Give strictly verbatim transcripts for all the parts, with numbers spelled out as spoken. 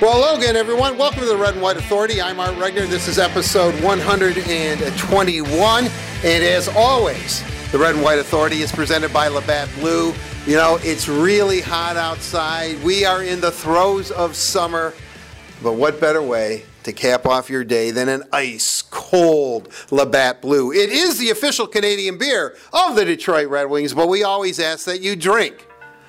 Well, hello again, everyone. Welcome to the Red and White Authority. I'm Art Regner. This is episode one hundred twenty-one. And as always, the Red and White Authority is presented by Labatt Blue. You know, it's really hot outside. We are in the throes of summer. But what better way to cap off your day than an ice-cold Labatt Blue? It is the official Canadian beer of the Detroit Red Wings, but we always ask that you drink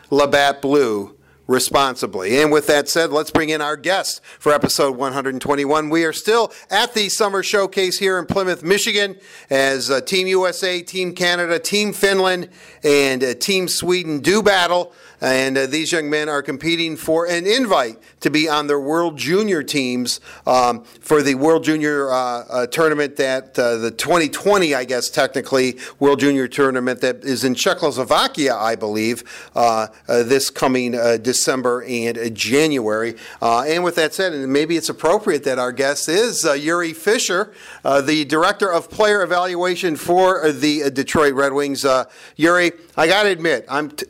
Labatt Blue responsibly. And with that said, let's bring in our guest for episode one hundred twenty-one. We are still at the summer showcase here in Plymouth, Michigan, as uh, Team U S A, Team Canada, Team Finland, and uh, Team Sweden do battle. And uh, these young men are competing for an invite to be on their World Junior teams um, for the World Junior uh, uh, tournament that uh, the twenty twenty, I guess, technically, World Junior tournament that is in Czechoslovakia, I believe, uh, uh, this coming uh, December and uh, January. Uh, and with that said, and maybe it's appropriate that our guest is uh, Jiri Fischer, uh, the Director of Player Evaluation for the uh, Detroit Red Wings. Uh, Jiri, I got to admit, I'm... T-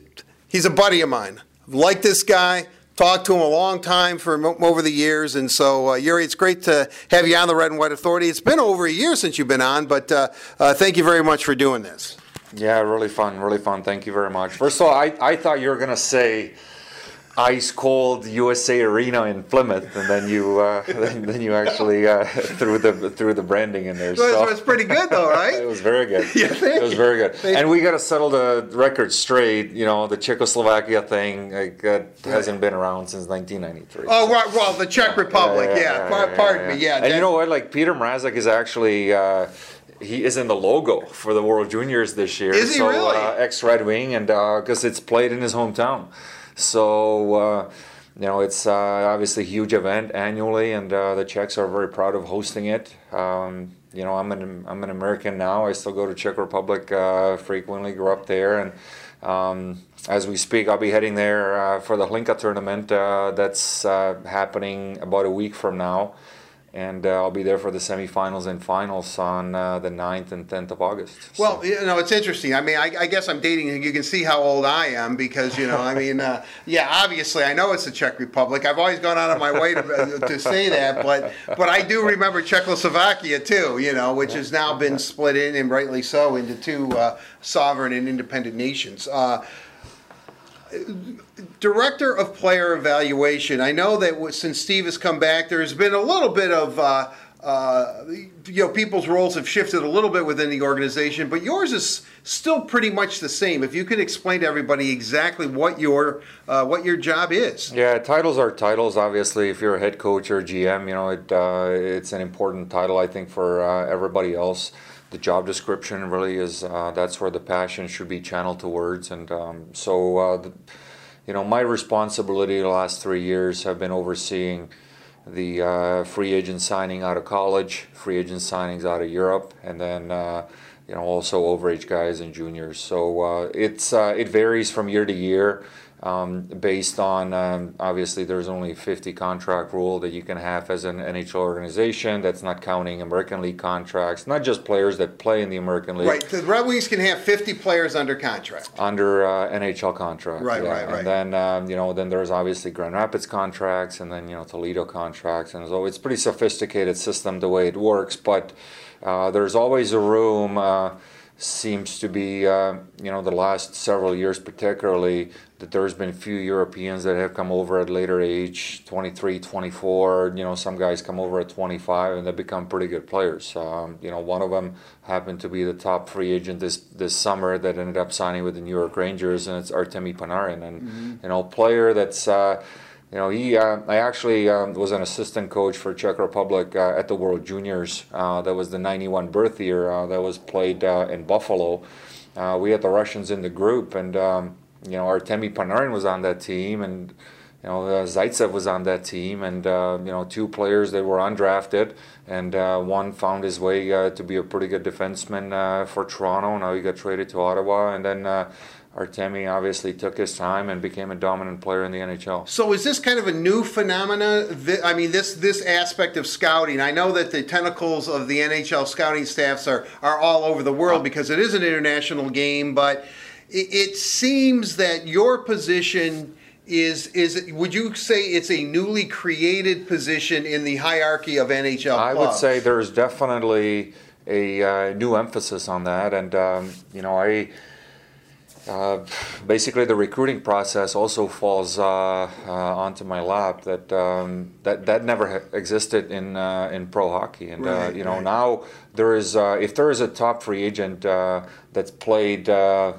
He's a buddy of mine. I've liked this guy, talked to him a long time for over the years, and so uh, Jiri, it's great to have you on the Red and White Authority. It's been over a year since you've been on, but uh, uh, thank you very much for doing this. Yeah, really fun, really fun. Thank you very much. First of all, I, I thought you were going to say ice-cold U S A Arena in Plymouth, and then you uh, then, then you actually uh, threw the threw the branding in there. So it was pretty good, though, right? It was very good. Yeah, it was very good. Thank and we got to settle the record straight. You know, the Czechoslovakia thing like, uh, hasn't been around since nineteen ninety-three. Oh, so. Right. Well, the Czech Republic. Yeah, yeah, yeah, yeah, yeah, yeah pardon yeah, yeah. me. Yeah, and that, you know what? Like Peter Mrazek is actually. Uh, He is in the logo for the World Juniors this year. Is he so, really? Uh, ex-Red Wing, and because uh, it's played in his hometown. So, uh, you know, it's uh, obviously a huge event annually, and uh, the Czechs are very proud of hosting it. Um, you know, I'm an I'm an American now. I still go to Czech Republic uh, frequently, grew up there, and um, as we speak, I'll be heading there uh, for the Hlinka tournament uh, that's uh, happening about a week from now. And uh, I'll be there for the semifinals and finals on uh, the ninth and tenth of August. So. Well, you know, it's interesting. I mean, I, I guess I'm dating, and you can see how old I am because, you know, I mean, uh, yeah, obviously, I know it's the Czech Republic. I've always gone out of my way to, uh, to say that, but but I do remember Czechoslovakia, too, you know, which has now been split in, and rightly so, into two uh, sovereign and independent nations. Uh, Director of Player Evaluation. I know that since Steve has come back, there's been a little bit of, uh, uh, you know, people's roles have shifted a little bit within the organization, but yours is still pretty much the same. If you could explain to everybody exactly what your uh, what your job is. Yeah, titles are titles. Obviously, if you're a head coach or G M, you know, it uh, it's an important title, I think, for uh, everybody else. The job description really is, uh, that's where the passion should be channeled towards. And um, so, uh, the, you know, my responsibility the last three years have been overseeing the uh, free agent signing out of college, free agent signings out of Europe, and then, uh, you know, also overage guys and juniors. So uh, it's uh, it varies from year to year um, based on, um, obviously, there's only fifty contract rule that you can have as an N H L organization. That's not counting American League contracts, not just players that play in the American League. Right, the Red Wings can have fifty players under contract. Under uh, N H L contract. Right, yeah. right, right. And then, um, you know, then there's obviously Grand Rapids contracts and then, you know, Toledo contracts. And so it's a pretty sophisticated system the way it works, but uh, there's always a room. Uh, seems to be, uh, you know, the last several years particularly, that there's been few Europeans that have come over at later age, twenty-three, twenty-four, you know, some guys come over at twenty-five and they become pretty good players. Um, you know, one of them happened to be the top free agent this, this summer that ended up signing with the New York Rangers, and it's Artemi Panarin. And, mm-hmm. you know, player that's, uh, you know, he, uh, I actually um, was an assistant coach for Czech Republic uh, at the World Juniors. Uh, that was the ninety-one birth year uh, that was played uh, in Buffalo. Uh, we had the Russians in the group, and, um, you know, Artemi Panarin was on that team, and, you know, uh, Zaitsev was on that team, and, uh, you know, two players that were undrafted, and uh, one found his way uh, to be a pretty good defenseman uh, for Toronto. Now he got traded to Ottawa, and then... Uh, Artemi obviously took his time and became a dominant player in the N H L. So is this kind of a new phenomena? I mean, this this aspect of scouting. I know that the tentacles of the N H L scouting staffs are, are all over the world because it is an international game, but it, it seems that your position is is would you say it's a newly created position in the hierarchy of N H L I clubs? Would say there's definitely a uh, new emphasis on that, and um, you know, I uh, basically the recruiting process also falls uh, uh, onto my lap. That um, that that never existed in uh, in pro hockey, and right, uh, you know right. now there is uh, if there is a top free agent uh, that's played. Uh,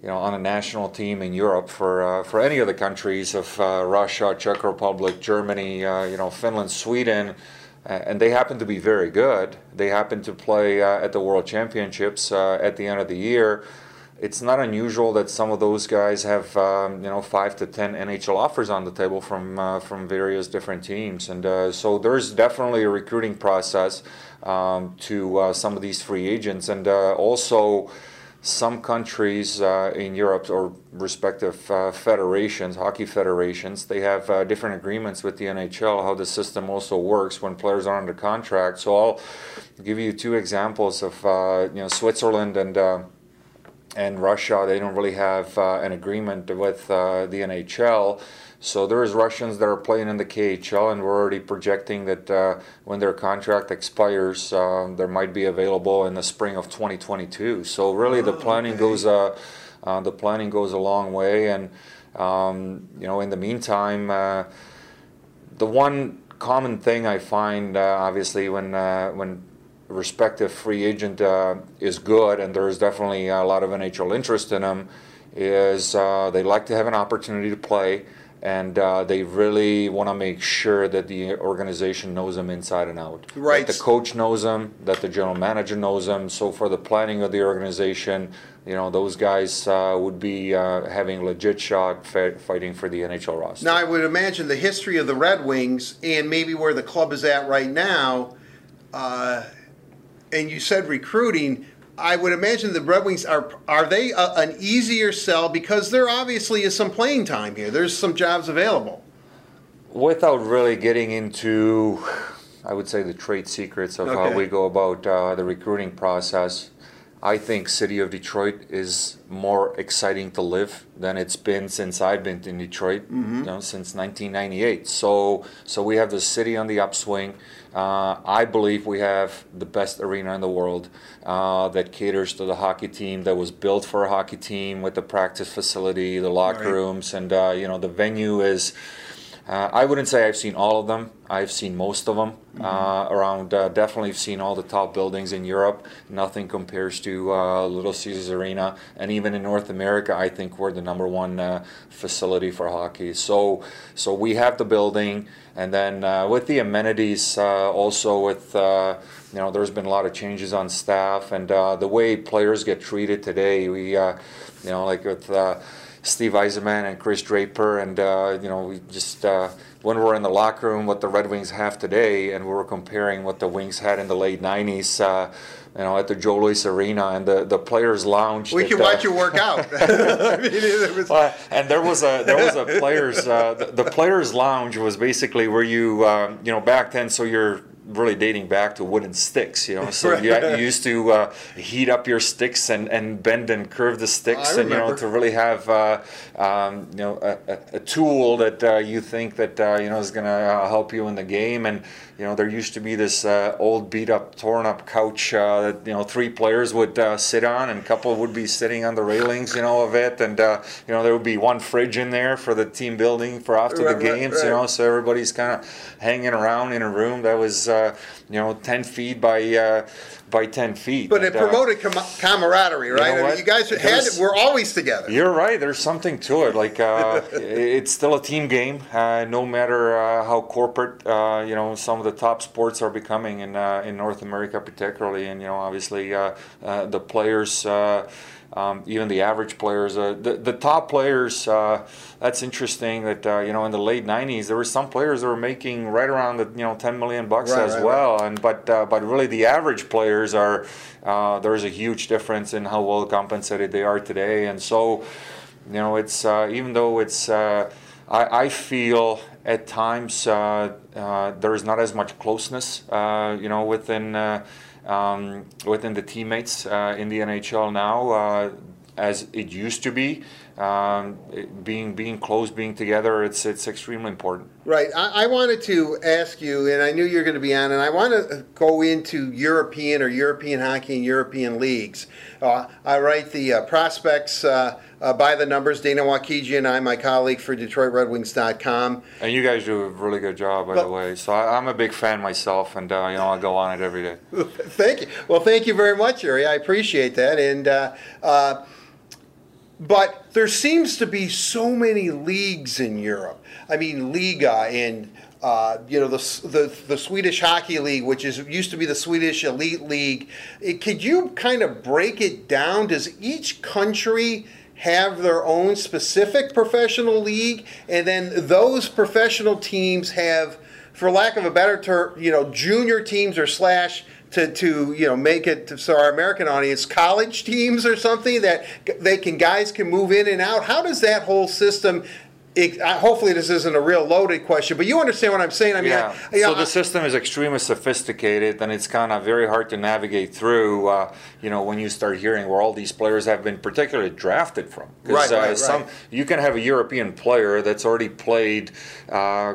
You know, on a national team in Europe for uh, for any of the countries of uh, Russia, Czech Republic, Germany, uh, you know, Finland, Sweden, uh, and they happen to be very good. They happen to play uh, at the World Championships uh, at the end of the year. It's not unusual that some of those guys have um, you know five to ten N H L offers on the table from uh, from various different teams, and uh, so there's definitely a recruiting process um, to uh, some of these free agents, and uh, also. Some countries uh, in Europe or respective uh, federations, hockey federations, they have uh, different agreements with the N H L, how the system also works when players are under contract. So I'll give you two examples of uh, you know Switzerland and uh, and Russia. They don't really have uh, an agreement with uh, the N H L. So there's Russians that are playing in the K H L, and we're already projecting that uh, when their contract expires, um, there might be available in the spring of twenty twenty-two. So really, the planning goes uh, uh, the planning goes a long way, and um, you know, in the meantime, uh, the one common thing I find, uh, obviously, when uh, when respective free agent uh, is good, and there's definitely a lot of N H L interest in them, is uh, they like to have an opportunity to play. And uh, they really want to make sure that the organization knows them inside and out. Right. That the coach knows them, that the general manager knows them. So for the planning of the organization, you know, those guys uh, would be uh, having a legit shot fighting for the N H L roster. Now, I would imagine the history of the Red Wings and maybe where the club is at right now, uh, and you said recruiting, I would imagine the Red Wings, are are they a, an easier sell because there obviously is some playing time here. There's some jobs available. Without really getting into, I would say, the trade secrets of okay. how we go about uh, the recruiting process, I think City of Detroit is more exciting to live than it's been since I've been in Detroit, mm-hmm. you know, since nineteen ninety-eight. So, so we have the city on the upswing. Uh, I believe we have the best arena in the world uh, that caters to the hockey team, that was built for a hockey team, with the practice facility, the locker right. rooms, and uh, you know, the venue is. Uh, I wouldn't say I've seen all of them. I've seen most of them mm-hmm. uh, around. Uh, definitely seen all the top buildings in Europe. Nothing compares to uh, Little Caesars Arena. And even in North America, I think we're the number one uh, facility for hockey. So so we have the building. And then uh, with the amenities, uh, also with, uh, you know, there's been a lot of changes on staff. And uh, the way players get treated today, we, uh, you know, like with... Uh, Steve Eisenman and Chris Draper, and uh, you know, we just uh, when we're in the locker room, what the Red Wings have today, and we were comparing what the Wings had in the late nineties, uh, you know, at the Joe Louis Arena and the, the players' lounge. We that, can watch uh, you work out. I mean, it was... uh, and there was a there was a players uh, the, the players' lounge was basically where you um, you know back then, so you're. Really dating back to wooden sticks, you know. So you, you used to uh, heat up your sticks and, and bend and curve the sticks, and you know, to really have uh, um, you know a, a tool that uh, you think that uh, you know is going to uh, help you in the game. And you know, there used to be this uh, old beat up, torn up couch uh, that you know three players would uh, sit on, and a couple would be sitting on the railings, you know, of it. And uh, you know, there would be one fridge in there for the team building for after right, the games, right, right. you know. So everybody's kind of hanging around in a room that was. Uh, Uh, you know, ten feet by uh, by ten feet. But and, it promoted com camaraderie, right? You, know I mean, you guys had it, we're always together. You're right. There's something to it. Like uh, it's still a team game, uh, no matter uh, how corporate. Uh, you know, some of the top sports are becoming in uh, in North America, particularly, and you know, obviously, uh, uh, the players. Uh, Um, even the average players, uh, the, the top players, uh, that's interesting that, uh, you know, in the late nineties, there were some players that were making right around the, you know, ten million bucks right, as right, well. Right. And, but, uh, but really the average players are, uh, there's a huge difference in how well compensated they are today. And so, you know, it's, uh, even though it's, uh, I, I feel at times uh, uh, there is not as much closeness, uh, you know, within, uh, Um, within the teammates uh, in the N H L now uh, as it used to be. um, being being close, being together, it's it's extremely important. Right. I, I wanted to ask you, and I knew you were going to be on, and I want to go into European or European hockey and European leagues. Uh, I write the uh, prospects uh, uh, by the numbers. Dana Waukiji and I, my colleague for Detroit Red Wings dot com. And you guys do a really good job, by but, the way. So I, I'm a big fan myself, and uh, you know, I go on it every day. Thank you. Well, thank you very much, Jiri. I appreciate that. And uh, uh, but there seems to be so many leagues in Europe. I mean, Liga and uh, you know the, the the Swedish Hockey League, which is used to be the Swedish Elite League. It, could you kind of break it down? Does each country have their own specific professional league, and then those professional teams have, for lack of a better term, you know, junior teams or slash. To, to you know, make it to, so our American audience, college teams or something that they can guys can move in and out. How does that whole system? It, uh, hopefully, this isn't a real loaded question, but you understand what I'm saying. I mean, yeah. I, you know, so the I, system is extremely sophisticated, and it's kind of very hard to navigate through. Uh, you know, when you start hearing where all these players have been particularly drafted from, because right, uh, right, some right. you can have a European player that's already played. Uh,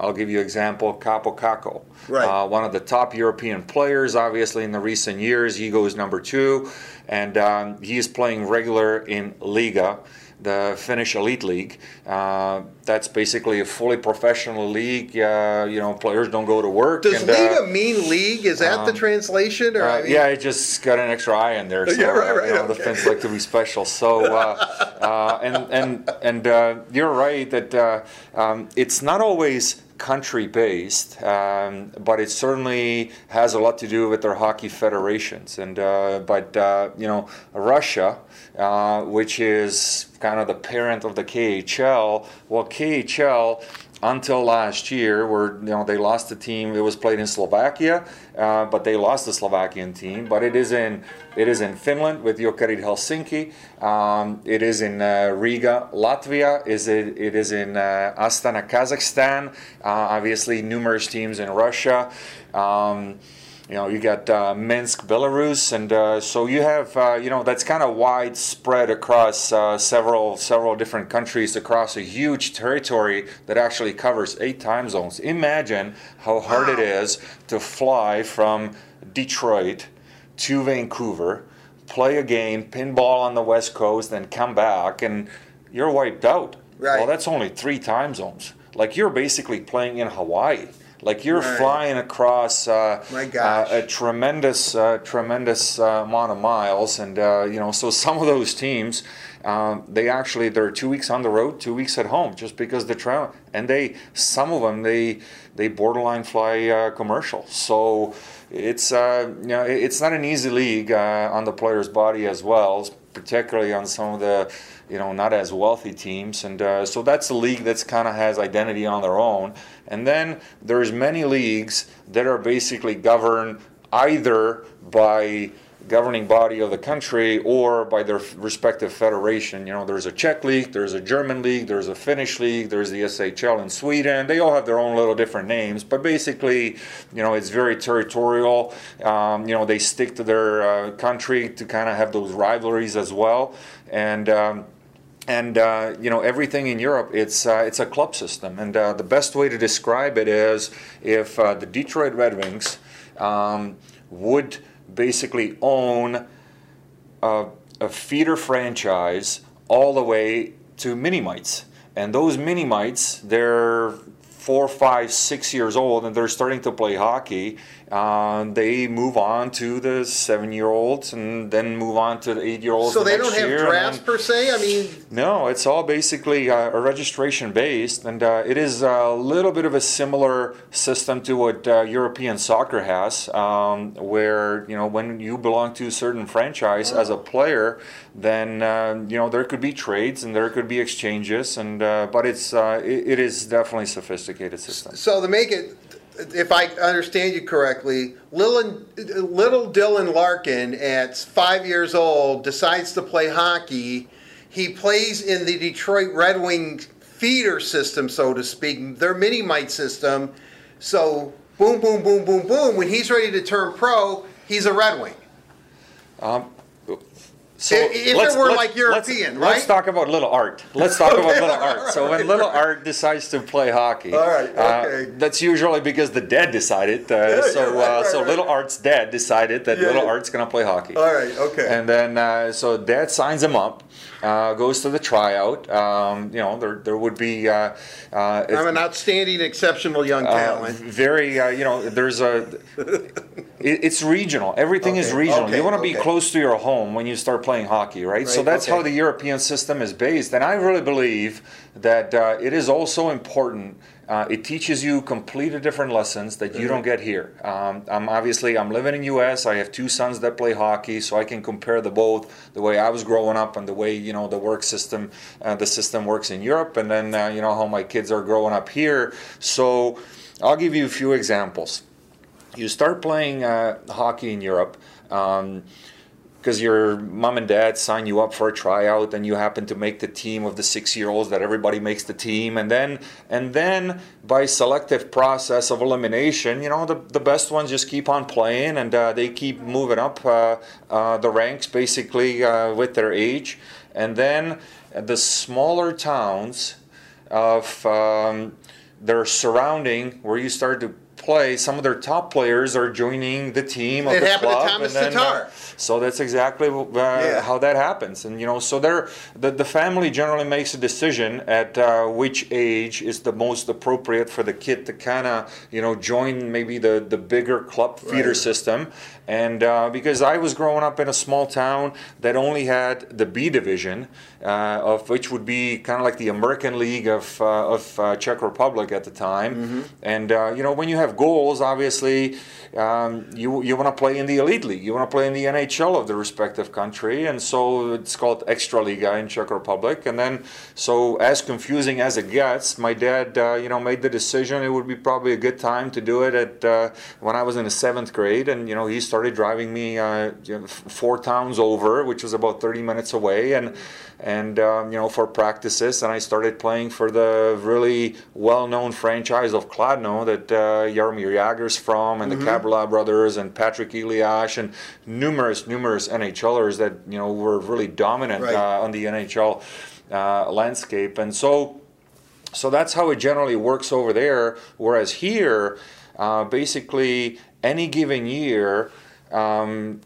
I'll give you an example, Capo Kakko. Right. Uh, one of the top European players, obviously, in the recent years. He goes number two, and um, he is playing regular in Liga, the Finnish Elite League. Uh, that's basically a fully professional league. Uh, you know, players don't go to work. Does and, Liga uh, mean league? Is that um, the translation? Or uh, I mean... Yeah, it just got an extra I in there. So, yeah, right, right, uh, you know, okay. The Finns like to be special. So, uh, uh, and and and uh, you're right that uh, um, it's not always country-based, um, but it certainly has a lot to do with their hockey federations. And uh, but uh, you know, Russia, uh, which is kind of the parent of the K H L. Well, K H L until last year, where you know they lost the team. It was played in Slovakia, uh, but they lost the Slovakian team. But it is in it is in Finland with Jokerit Helsinki. Um, it is in uh, Riga, Latvia. Is it? It is in uh, Astana, Kazakhstan. Uh, obviously, numerous teams in Russia. Um, You know, you got uh, Minsk, Belarus, and uh, so you have, uh, you know, that's kind of widespread across uh, several several different countries, across a huge territory that actually covers eight time zones. Imagine how hard it is to fly from Detroit to Vancouver, play a game, pinball on the West Coast, then come back, and you're wiped out. Right. Well, that's only three time zones. Like, you're basically playing in Hawaii. Like you're right. flying across uh, uh, a tremendous, uh, tremendous uh, amount of miles, and uh, you know, so some of those teams, um, they actually they're two weeks on the road, two weeks at home, just because they're traveling, and they some of them they they borderline fly uh, commercial. So it's uh, you know it's not an easy league uh, on the player's body as well, particularly on some of the. You know, not as wealthy teams, and uh, so that's a league that's kind of has identity on their own. And then there's many leagues that are basically governed either by governing body of the country or by their respective federation. You know, there's a Czech league, there's a German league, there's a Finnish league, there's the S H L in Sweden. They all have their own little different names, but basically, you know, it's very territorial. Um, you know, they stick to their uh, country to kind of have those rivalries as well, and. Um, And uh, you know, everything in Europe, it's uh, it's a club system, and uh, the best way to describe it is if uh, the Detroit Red Wings um, would basically own a, a feeder franchise all the way to mini-mites, and those mini-mites, they're four, five, six years old, and they're starting to play hockey. Uh, they move on to the seven-year-olds, and then move on to the eight-year-olds. So the they next don't have year, drafts then, per se. I mean, no, it's all basically uh, registration based, and uh, it is a little bit of a similar system to what uh, European soccer has, um, where you know when you belong to a certain franchise oh. as a player, then uh, you know there could be trades and there could be exchanges, and uh, but it's uh, it, it is definitely sophisticated. System. So to make it, if I understand you correctly, little, little Dylan Larkin at five years old decides to play hockey. He plays in the Detroit Red Wings feeder system, so to speak, their mini-mite system. So boom, boom, boom, boom, boom. When he's ready to turn pro, he's a Red Wing. Um, So if let's, it were let's, like European, let's, right? Let's talk about little Art. Let's talk okay, about little Art. Right, so when little Art decides to play hockey, all right, okay. uh, that's usually because the dad decided. Uh, yeah, so yeah, right, uh, right, so right. little Art's dad decided that yeah. little Art's gonna play hockey. All right, okay. And then uh, so dad signs him up, uh, goes to the tryout. Um, you know, there there would be. Uh, uh, I'm an outstanding, exceptional young talent. Uh, very, uh, you know, there's a. it, it's regional. Everything okay, is regional. Okay, you want to okay. be close to your home when you start playing. Playing hockey, right? right so that's okay. how the European system is based, and I really believe that uh, it is also important. Uh, it teaches you completely different lessons that you mm-hmm. don't get here. Um, I'm obviously, I'm living in U S I have two sons that play hockey, so I can compare the both, the way I was growing up and the way, you know, the work system, uh, the system works in Europe, and then, uh, you know, how my kids are growing up here. So I'll give you a few examples. You start playing uh, hockey in Europe. Um, Because your mom and dad sign you up for a tryout, and you happen to make the team of the six-year-olds that everybody makes the team, and then and then by selective process of elimination, you know, the, the best ones just keep on playing, and uh, they keep moving up uh, uh, the ranks basically uh, with their age, and then the smaller towns of um, their surrounding where you start to play, some of their top players are joining the team of it the club. It happened to Thomas Tatar. Uh, so that's exactly uh, yeah. how that happens. And, you know, so they're, the, the family generally makes a decision at uh, which age is the most appropriate for the kid to kind of, you know, join maybe the, the bigger club feeder right. system. And uh, because I was growing up in a small town that only had the B division, uh, of which would be kind of like the American League of, uh, of uh, Czech Republic at the time. Mm-hmm. And, uh, you know, when you have goals, obviously, um, you you want to play in the elite league. You want to play in the N H L of the respective country, and so it's called Extraliga in Czech Republic. And then, so as confusing as it gets, my dad, uh, you know, made the decision it would be probably a good time to do it at uh, when I was in the seventh grade, and you know, he started driving me uh, you know, four towns over, which was about thirty minutes away, and and um, you know, for practices, and I started playing for the really well-known franchise of Kladno that. Uh, Jaromir Jagr from, and mm-hmm. the Kabala brothers, and Patrick Elias, and numerous, numerous NHLers that, you know, were really dominant right. uh, on the N H L uh, landscape. And so, so that's how it generally works over there. Whereas here, uh, basically, any given year, um,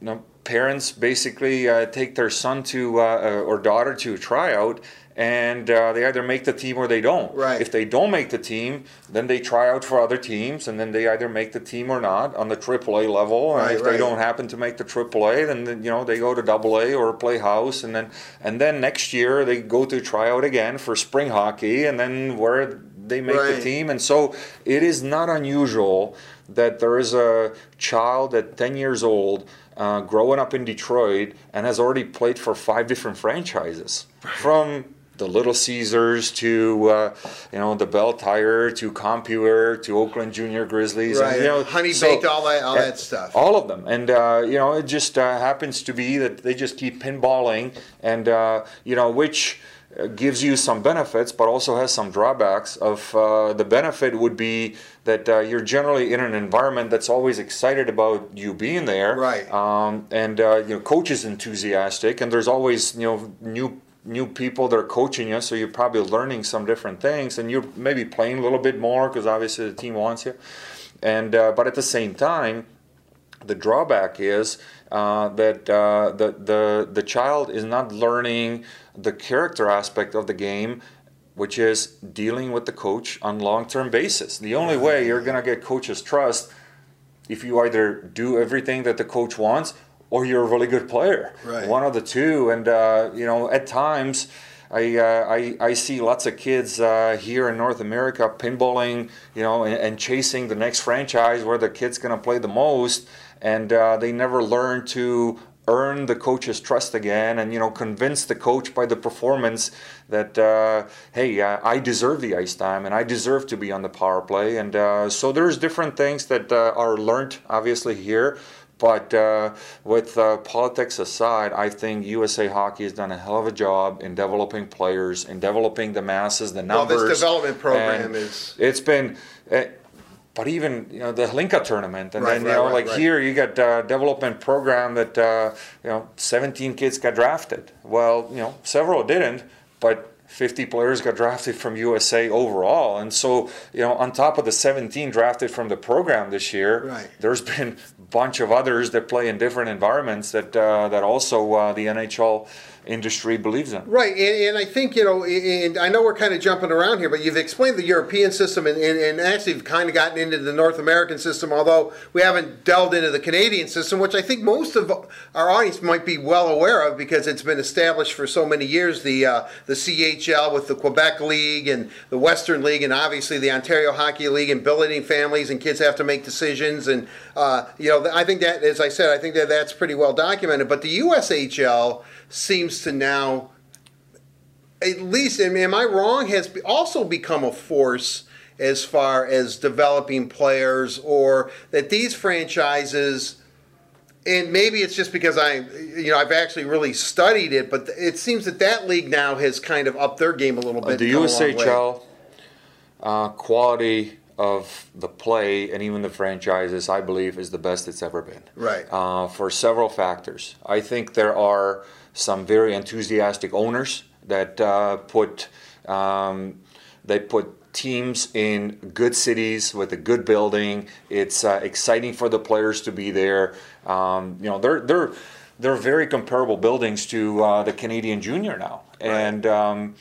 you know, parents basically uh, take their son to uh, or daughter to a tryout. And uh, they either make the team or they don't. Right. If they don't make the team, then they try out for other teams, and then they either make the team or not on the triple A level. And right, if right. they don't happen to make the triple A, then you know they go to double A or play house, and then and then next year they go to tryout again for spring hockey, and then where they make right. the team. And so it is not unusual that there is a child at ten years old. Uh, growing up in Detroit and has already played for five different franchises, from the Little Caesars to uh, you know the Bell Tire to Compuer to Oakland Junior Grizzlies, right. and, you know, Honey so, Baked, all that, all that stuff, all of them, and uh, you know it just uh, happens to be that they just keep pinballing, and uh, you know which. Gives you some benefits, but also has some drawbacks. Of uh, the benefit would be that uh, you're generally in an environment that's always excited about you being there, right? Um, and uh, you know, coach is enthusiastic, and there's always you know new new people that are coaching you, so you're probably learning some different things, and you're maybe playing a little bit more because obviously the team wants you. And uh, but at the same time, the drawback is uh, that uh, the the the child is not learning. The character aspect of the game, which is dealing with the coach on long-term basis. The only way you're going to get coach's trust if you either do everything that the coach wants or you're a really good player. Right. One of the two. And, uh, you know, at times I, uh, I, I see lots of kids uh, here in North America pinballing, you know, and, and chasing the next franchise where the kid's going to play the most. And uh, they never learn to earn the coach's trust again, and you know, convince the coach by the performance that uh, hey, uh, I deserve the ice time, and I deserve to be on the power play. And uh, so there's different things that uh, are learned, obviously here. But uh, with uh, politics aside, I think U S A Hockey has done a hell of a job in developing players, in developing the masses, the numbers. Well, this development program is. It's been. Uh, But even, you know, the Hlinka tournament, and right, then, you right, know, right, like right. here you got a development program that, uh, you know, seventeen kids got drafted. Well, you know, several didn't, but fifty players got drafted from U S A overall. And so, you know, on top of the seventeen drafted from the program this year, right. there's been a bunch of others that play in different environments that uh, that also uh, the N H L industry believes in. Right, and, and I think, you know, and I know we're kind of jumping around here, but you've explained the European system, and, and, and actually you've kind of gotten into the North American system, although we haven't delved into the Canadian system, which I think most of our audience might be well aware of because it's been established for so many years, the uh, the C H L with the Quebec League and the Western League and obviously the Ontario Hockey League and billeting families and kids have to make decisions. And, uh, you know, I think that, as I said, I think that that's pretty well documented. But the U S H L seems to now, at least, am I wrong, has also become a force as far as developing players, or that these franchises, and maybe it's just because I, you know, I've actually really studied it, but it seems that that league now has kind of upped their game a little bit. Uh, the U S H L uh, quality of the play and even the franchises, I believe, is the best it's ever been. Right. Uh, for several factors. I think there are some very enthusiastic owners that uh, put um, they put teams in good cities with a good building. It's uh, exciting for the players to be there. Um, you know, they're they're they're very comparable buildings to uh, the Canadian Junior now, right. and um,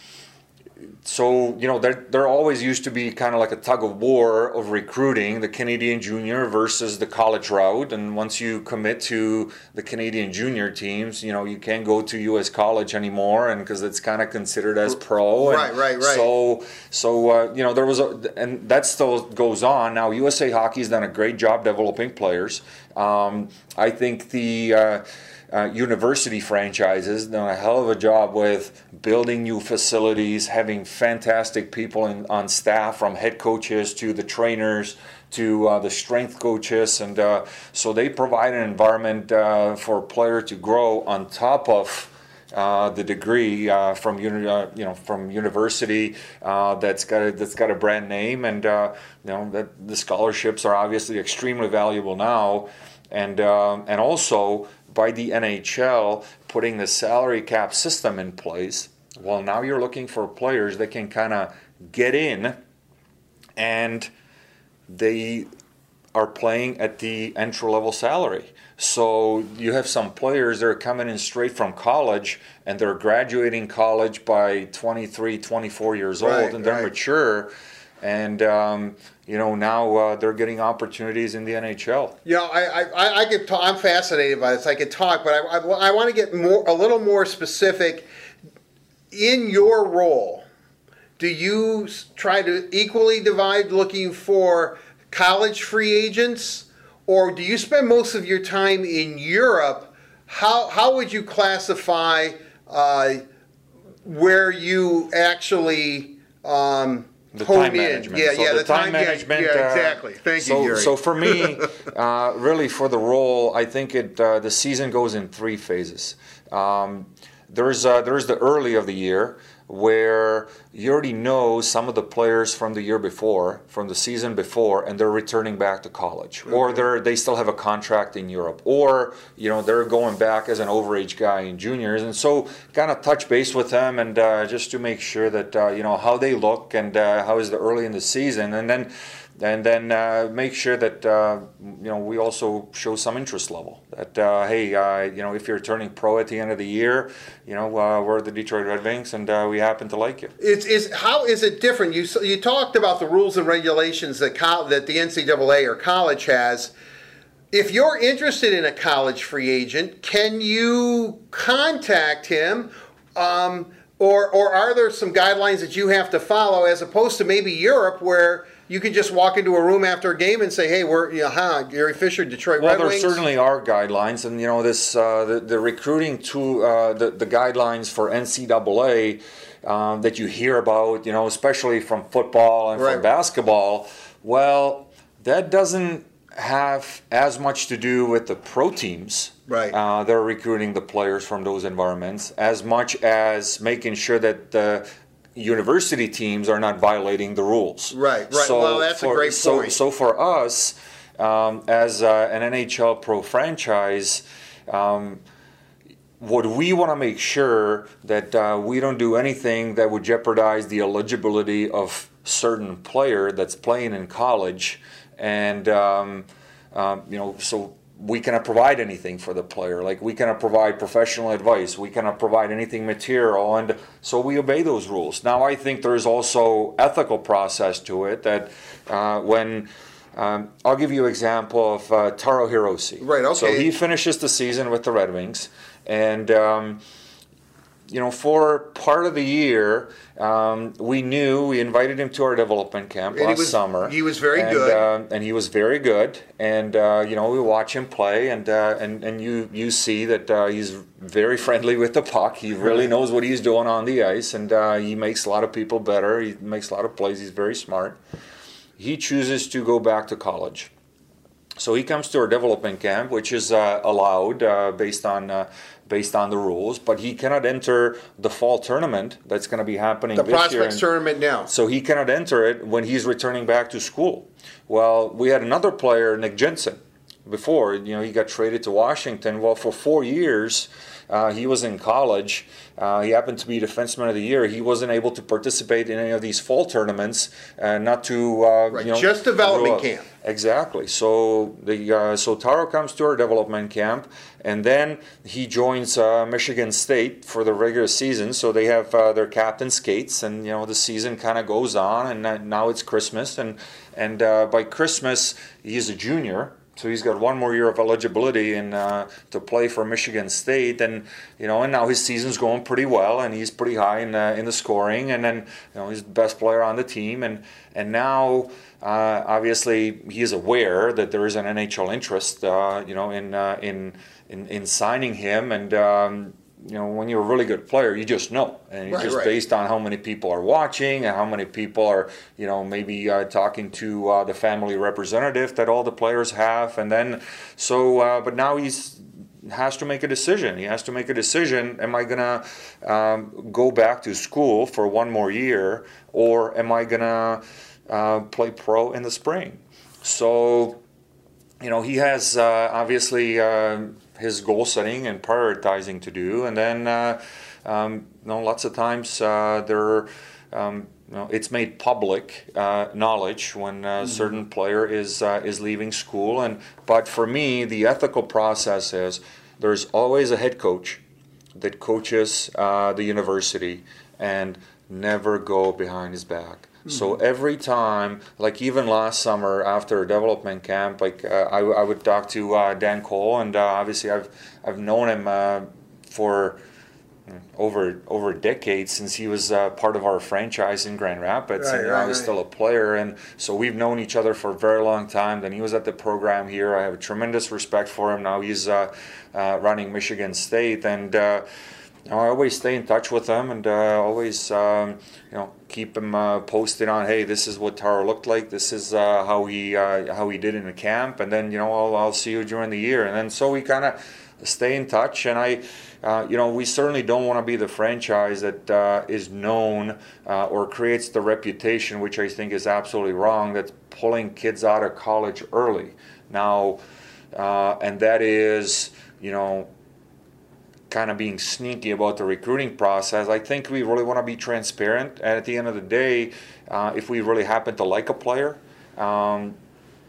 so you know there there always used to be kind of like a tug of war of recruiting the Canadian Junior versus the college route, and once you commit to the Canadian Junior teams, you know you can't go to U S college anymore, and because it's kind of considered as pro. Right, and right, right. So so uh, you know there was a, and that still goes on now. U S A Hockey's done a great job developing players. Um, I think the. Uh, Uh, university franchises done a hell of a job with building new facilities, having fantastic people in, on staff, from head coaches to the trainers to uh, the strength coaches, and uh, so they provide an environment uh, for a player to grow on top of uh, the degree uh, from uni- uh, you know from university uh, that's got a, that's got a brand name, and uh, you know that the scholarships are obviously extremely valuable now, and uh, and also. By the N H L putting the salary cap system in place, well, now you're looking for players that can kind of get in, and they are playing at the entry-level salary. So you have some players that are coming in straight from college, and they're graduating college by twenty-three, twenty-four years old, right, and they're right. mature. And, um, you know, now uh, they're getting opportunities in the N H L. You know, I, I, I get talk, I'm fascinated by this. I could talk, but I, I, I want to get more, a little more specific. In your role, do you try to equally divide looking for college free agents, or do you spend most of your time in Europe? How, how would you classify uh, where you actually... Um, The time, yeah, so yeah, the, the time, time management. Yeah, yeah, the time management. Exactly. Thank so, you, Jiri. So for me, uh, really for the role, I think it uh, the season goes in three phases. Um, there's uh, there's the early of the year where you already know some of the players from the year before, from the season before, and they're returning back to college, okay. or they're they still have a contract in Europe, or you know they're going back as an overage guy in juniors, and so kind of touch base with them and uh, just to make sure that uh, you know how they look and uh, how is the early in the season, and then and then uh, make sure that uh, you know we also show some interest level that uh, hey uh, you know if you're turning pro at the end of the year, you know uh, we're the Detroit Red Wings and uh, we happen to like you. It's is how is it different? You you talked about the rules and regulations that co- that the N C double A or college has. If you're interested in a college free agent, can you contact him, um, or or are there some guidelines that you have to follow as opposed to maybe Europe where you can just walk into a room after a game and say, "Hey, we're you know, huh, Jiri Fischer, Detroit Red Wings." Well, there certainly are guidelines, and you know this uh, the, the recruiting to uh, the the guidelines for N C double A. Um, that you hear about, you know, especially from football and right. from basketball, well, that doesn't have as much to do with the pro teams. Right. Uh, they're recruiting the players from those environments as much as making sure that the university teams are not violating the rules. Right, right. So well, that's for, a great so, point. So for us, um, as uh, an N H L pro franchise, um, what we want to make sure that uh, we don't do anything that would jeopardize the eligibility of certain player that's playing in college, and um, um, you know, so we cannot provide anything for the player. Like, we cannot provide professional advice, we cannot provide anything material, and so we obey those rules. Now, I think there is also ethical process to it. That uh, when um, I'll give you an example of uh, Taro Hirose. Right. Okay. So he finishes the season with the Red Wings. And, um, you know, for part of the year, um, we knew, we invited him to our development camp and last he was, summer. He was very and, good. Uh, and he was very good. And, uh, you know, we watch him play, and uh, and, and you, you see that uh, he's very friendly with the puck. He really knows what he's doing on the ice, and uh, he makes a lot of people better. He makes a lot of plays. He's very smart. He chooses to go back to college. So he comes to our development camp, which is uh, allowed uh, based on uh, based on the rules, but he cannot enter the fall tournament that's going to be happening this year. The prospects tournament now. So he cannot enter it when he's returning back to school. Well, we had another player, Nick Jensen, before. You know, he got traded to Washington. Well, for four years, uh, he was in college. Uh, he happened to be Defenseman of the Year. He wasn't able to participate in any of these fall tournaments, uh, not to uh, right. you know, just development camp. Exactly. So the uh, so Taro comes to our development camp, and then he joins uh, Michigan State for the regular season. So they have uh, their captain skates, and you know, the season kind of goes on, and uh, now it's Christmas, and and uh, by Christmas he's a junior. So he's got one more year of eligibility in, uh, to play for Michigan State, and you know, and now his season's going pretty well, and he's pretty high in uh, in the scoring, and then you know, he's the best player on the team, and and now uh, obviously he is aware that there is an N H L interest, uh, you know, in, uh, in in in signing him, and um, you know, when you're a really good player, you just know, and it's right, just right. based on how many people are watching and how many people are, you know, maybe uh, talking to uh, the family representative that all the players have, and then so. Uh, but now he's has to make a decision. He has to make a decision. Am I gonna um, go back to school for one more year, or am I gonna uh, play pro in the spring? So, you know, he has uh, obviously. Uh, his goal setting and prioritizing to do, and then uh, um, you know, lots of times uh, there, um, you know, it's made public uh, knowledge when a certain player is uh, is leaving school. And but for me, the ethical process is there's always a head coach that coaches uh, the university and never go behind his back. Mm-hmm. So every time, like even last summer after development camp, like uh, I, I would talk to uh, Dan Cole, and uh, obviously I've I've known him uh, for over over a decade since he was uh, part of our franchise in Grand Rapids, right, and right, I was right. still a player, and so we've known each other for a very long time. Then he was at the program here. I have a tremendous respect for him. Now he's uh, uh, running Michigan State, and. Uh, I always stay in touch with them, and uh, always um, you know, keep them uh, posted on, hey, this is what Taro looked like, this is uh, how he uh, how he did in the camp, and then you know, I'll, I'll see you during the year, and then so we kind of stay in touch. And I uh, you know, we certainly don't want to be the franchise that uh, is known uh, or creates the reputation, which I think is absolutely wrong, that's pulling kids out of college early now, uh, and that is, you know, kind of being sneaky about the recruiting process. I think we really want to be transparent, and at the end of the day, uh, if we really happen to like a player, um,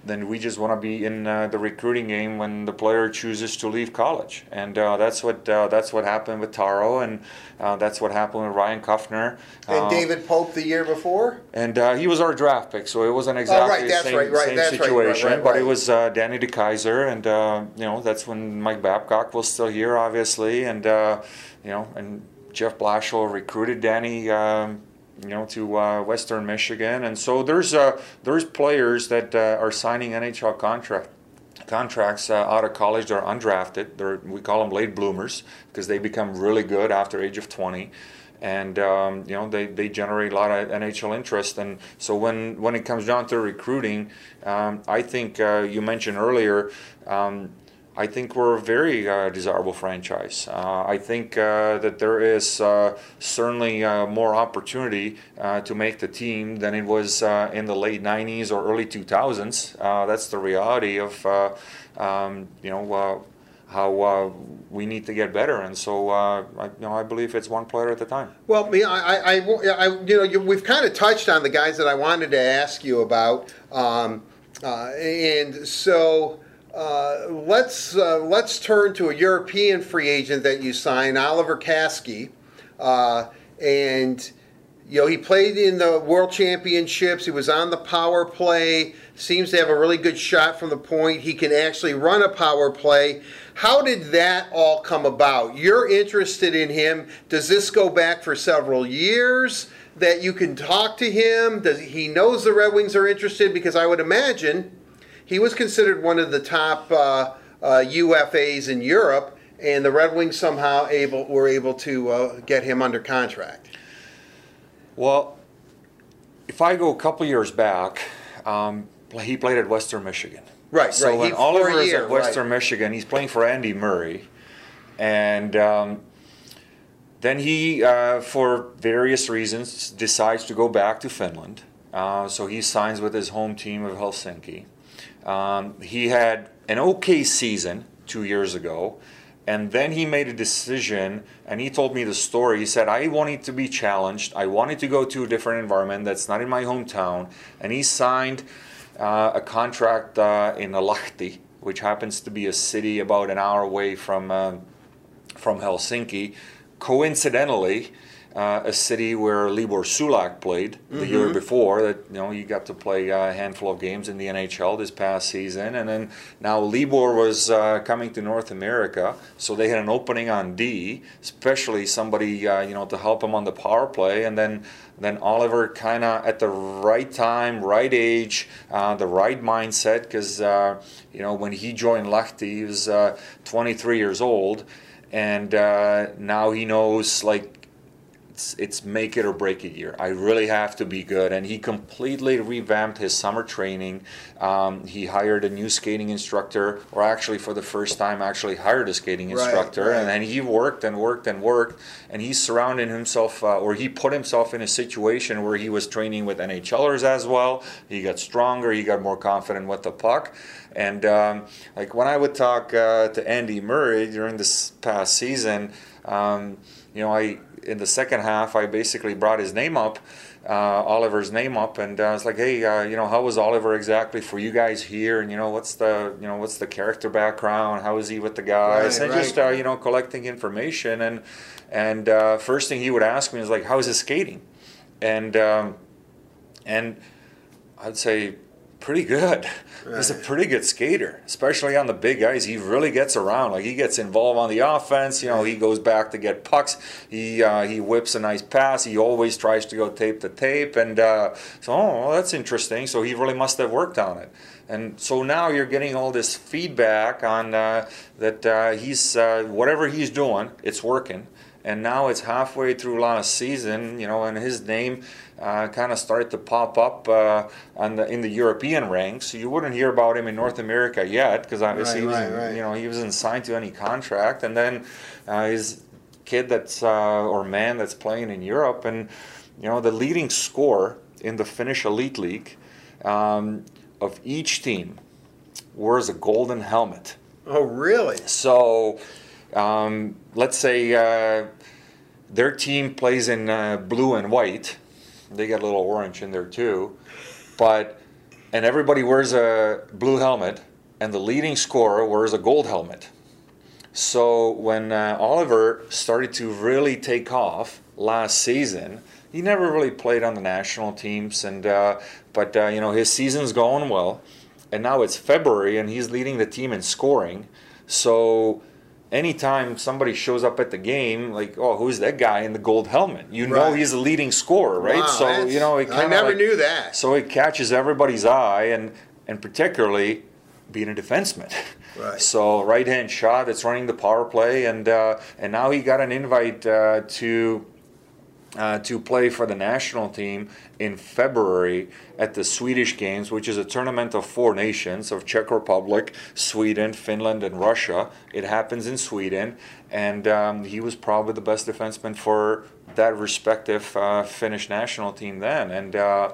then we just want to be in uh, the recruiting game when the player chooses to leave college. And uh, that's what uh, that's what happened with Taro, and uh, that's what happened with Ryan Kuffner. And uh, David Pope the year before? And uh, he was our draft pick, so it wasn't exactly oh, right, the same, right, right, same situation, right, right, right, but right. it was uh, Danny DeKaiser, and uh, you know, that's when Mike Babcock was still here, obviously, and uh, you know, and Jeff Blashill recruited Danny um, you know, to uh, Western Michigan, and so there's uh, there's players that uh, are signing N H L contract contracts uh, out of college. They're undrafted. They're, we call them late bloomers, because they become really good after age of twenty, and um, you know, they, they generate a lot of N H L interest. And so when when it comes down to recruiting, um, I think uh, you mentioned earlier. Um, I think we're a very uh, desirable franchise. Uh, I think uh, that there is uh, certainly uh, more opportunity uh, to make the team than it was uh, in the late nineties or early two thousands. Uh, that's the reality of uh, um, you know uh, how uh, we need to get better, and so uh, I, you know, I believe it's one player at a time. Well, you know, I, I, I, you know, you, we've kind of touched on the guys that I wanted to ask you about, um, uh, and so. Uh, let's uh, let's turn to a European free agent that you signed, Oliver Kasky, uh, and you know he played in the World Championships. He was on the power play. Seems to have a really good shot from the point. He can actually run a power play. How did that all come about? You're interested in him. Does this go back for several years that you can talk to him? Does he knows the Red Wings are interested? Because I would imagine. He was considered one of the top uh, uh, U F As in Europe, and the Red Wings somehow able were able to uh, get him under contract. Well, if I go a couple years back, um, he played at Western Michigan. Right. So right. when he, Oliver is year, at Western right. Michigan, he's playing for Andy Murray, and um, then he, uh, for various reasons, decides to go back to Finland. Uh, so he signs with his home team of Helsinki. Um, he had an okay season two years ago, and then he made a decision, and he told me the story. He said, I wanted to be challenged. I wanted to go to a different environment that's not in my hometown. And he signed uh, a contract uh, in Lahti, which happens to be a city about an hour away from, uh, from Helsinki. Coincidentally, Uh, a city where Libor Sulak played the mm-hmm. year before. That you know, he got to play a handful of games in the N H L this past season, and then now Libor was uh, coming to North America, so they had an opening on D, especially somebody uh, you know to help him on the power play, and then then Oliver kind of at the right time, right age, uh, the right mindset, because uh, you know when he joined Lahti, he was uh, twenty-three years old, and uh, now he knows like. It's, it's make it or break it year. I really have to be good. And he completely revamped his summer training. Um, he hired a new skating instructor, or actually for the first time actually hired a skating instructor. Right, right. And then he worked and worked and worked. And he surrounded himself, uh, or he put himself in a situation where he was training with N H Lers as well. He got stronger. He got more confident with the puck. And um, like when I would talk uh, to Andy Murray during this past season, um, you know, I... in the second half, I basically brought his name up, uh, Oliver's name up, and uh, I was like, "Hey, uh, you know, how was Oliver exactly for you guys here? And you know, what's the, you know, what's the character background? How is he with the guys?" Right, and right. just uh, you know, collecting information. And and uh, first thing he would ask me is like, "How is his skating?" And um, and I'd say, "Pretty good." Right. He's a pretty good skater, especially on the big ice. He really gets around. Like he gets involved on the offense. You know, he goes back to get pucks. He uh, he whips a nice pass. He always tries to go tape to tape. And uh, so, oh, well, that's interesting. So he really must have worked on it. And so now you're getting all this feedback on uh, that uh, he's uh, whatever he's doing, it's working. And now it's halfway through last season, you know, and his name uh, kind of started to pop up uh, on the, in the European ranks. You wouldn't hear about him in North America yet, because obviously, right, he was, right, right. you know, he wasn't signed to any contract. And then uh, his kid that's uh, or man that's playing in Europe, and you know, the leading scorer in the Finnish Elite League um, of each team wears a golden helmet. Oh, really? So. Um, let's say uh, their team plays in uh, blue and white. They got a little orange in there too, but and everybody wears a blue helmet, and the leading scorer wears a gold helmet. So when uh, Oliver started to really take off last season, he never really played on the national teams, and uh, but uh, you know his season's going well, and now it's February, and he's leading the team in scoring. So. Anytime somebody shows up at the game, like, oh, who's that guy in the gold helmet? You right. know he's a leading scorer, right? Wow, so you know, it I never like, knew that. So it catches everybody's eye, and and particularly being a defenseman. Right. So right-hand shot, it's running the power play, and uh, and now he got an invite uh, to Uh, to play for the national team in February at the Swedish Games, which is a tournament of four nations, of Czech Republic, Sweden, Finland, and Russia. It happens in Sweden, and um, he was probably the best defenseman for that respective uh, Finnish national team then. And uh,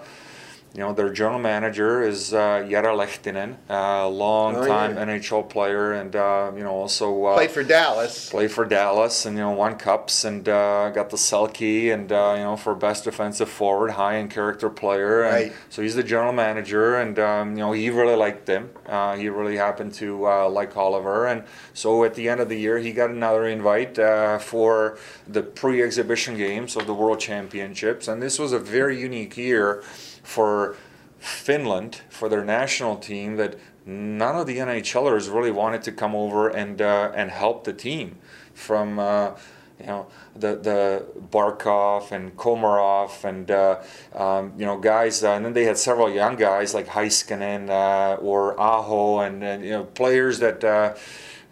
you know, their general manager is uh, Jari Lehtinen, a uh, long-time oh, yeah. N H L player, and uh, you know, also uh, played for Dallas. Played for Dallas, and you know, won cups, and uh, got the Selke, and uh, you know, for best defensive forward, high in character player. And right. So he's the general manager, and um, you know, he really liked him. Uh, he really happened to uh, like Oliver, and so at the end of the year, he got another invite uh, for the pre-exhibition games of the World Championships, and this was a very unique year for Finland, for their national team, that none of the NHLers really wanted to come over and uh, and help the team. From uh, you know, the the Barkov and Komarov and uh, um, you know, guys, uh, and then they had several young guys like Heiskanen uh, or Aho, and, and you know, players that uh,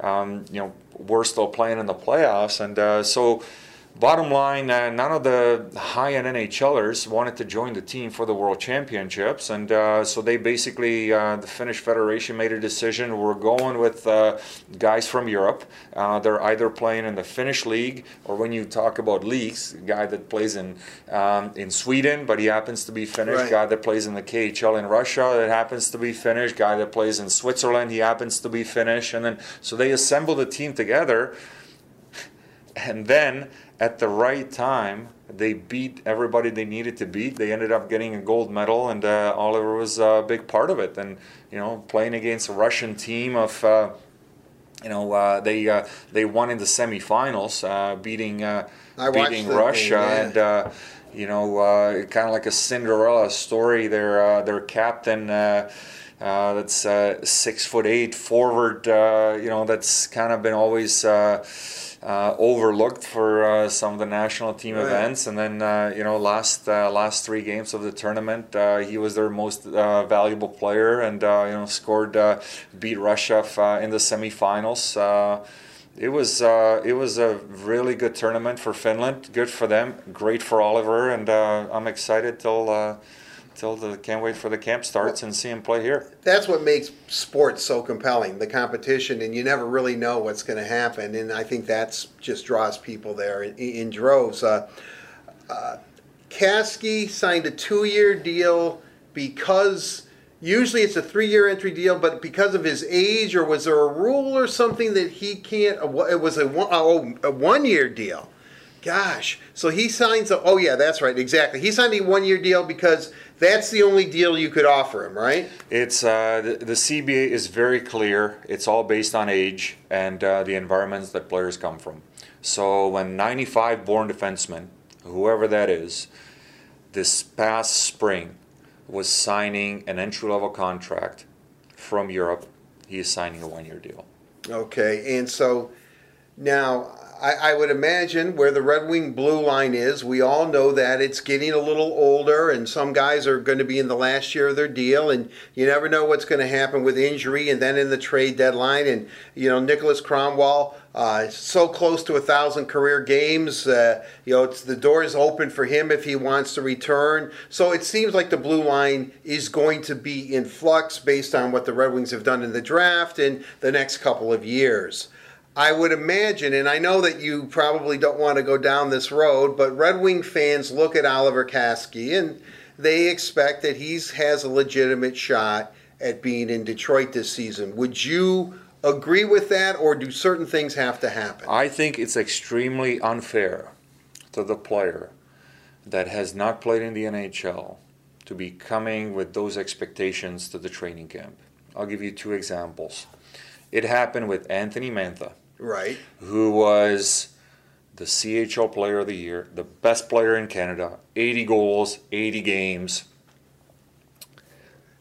um, you know, were still playing in the playoffs, and uh, so. Bottom line, uh, none of the high-end NHLers wanted to join the team for the World Championships, and uh, so they basically, uh, the Finnish Federation made a decision, we're going with uh, guys from Europe. Uh, they're either playing in the Finnish league, or when you talk about leagues, a guy that plays in um, in Sweden, but he happens to be Finnish, right. Guy that plays in the K H L in Russia, that happens to be Finnish, guy that plays in Switzerland, he happens to be Finnish, and then, so they assembled the team together, and then, at the right time, they beat everybody they needed to beat. They ended up getting a gold medal, and uh, Oliver was a big part of it. And you know, playing against a Russian team of, uh, you know, uh, they uh, they won in the semifinals, uh, beating uh, beating Russia, yeah. and uh, you know, uh, kind of like a Cinderella story. Their uh, their captain. Uh, Uh, that's uh, six foot eight forward. Uh, you know, that's kind of been always uh, uh, overlooked for uh, some of the national team right. events. And then uh, you know, last uh, last three games of the tournament, uh, he was their most uh, valuable player, and uh, you know, scored, uh, beat Russia uh, in the semifinals. Uh, It was uh, it was a really good tournament for Finland. Good for them. Great for Oliver, and uh, I'm excited till. Uh, Till the can't wait for the camp starts and see him play here. That's what makes sports so compelling, the competition, and you never really know what's going to happen. And I think that's just draws people there in, in droves. Uh, uh, Kasky signed a two-year deal because usually it's a three-year entry deal, but because of his age, or was there a rule or something that he can't? It was a, one, oh, a one-year deal. Gosh, so he signs a, oh yeah, that's right, exactly. He signed a one-year deal because that's the only deal you could offer him, right? It's, uh, the, the C B A is very clear. It's all based on age and uh, the environments that players come from. So when ninety-five-born defenseman, whoever that is, this past spring was signing an entry-level contract from Europe, he is signing a one-year deal. Okay, and so now, I, I would imagine where the Red Wing blue line is, we all know that it's getting a little older, and some guys are going to be in the last year of their deal, and you never know what's going to happen with injury and then in the trade deadline. And you know, Nicholas Cromwell, uh, so close to a thousand career games, uh, you know, it's, the door is open for him if he wants to return. So it seems like the blue line is going to be in flux based on what the Red Wings have done in the draft in the next couple of years. I would imagine, and I know that you probably don't want to go down this road, but Red Wing fans look at Oliver Kasky and they expect that he has a legitimate shot at being in Detroit this season. Would you agree with that, or do certain things have to happen? I think it's extremely unfair to the player that has not played in the N H L to be coming with those expectations to the training camp. I'll give you two examples. It happened with Anthony Mantha. Right. Who was the C H L Player of the Year, the best player in Canada, eighty goals, eighty games.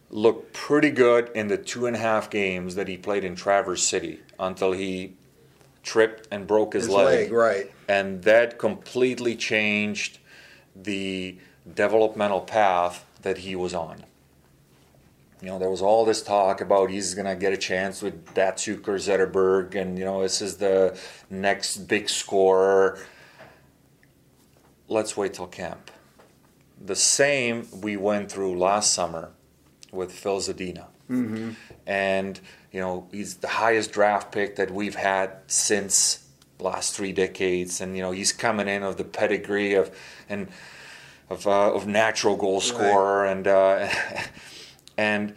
Looked pretty good in the two and a half games that he played in Traverse City until he tripped and broke his, his leg. leg. Right. And that completely changed the developmental path that he was on. You know, there was all this talk about he's going to get a chance with Datsuk or Zetterberg, and, you know, this is the next big scorer. let's wait till camp. The same we went through last summer with Phil Zadina. Mm-hmm. And, you know, he's the highest draft pick that we've had since last three decades. And, you know, he's coming in of the pedigree of and of uh, of natural goal scorer. Right. And, uh, and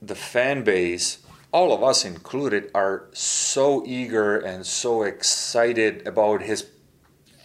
the fan base, all of us included, are so eager and so excited about his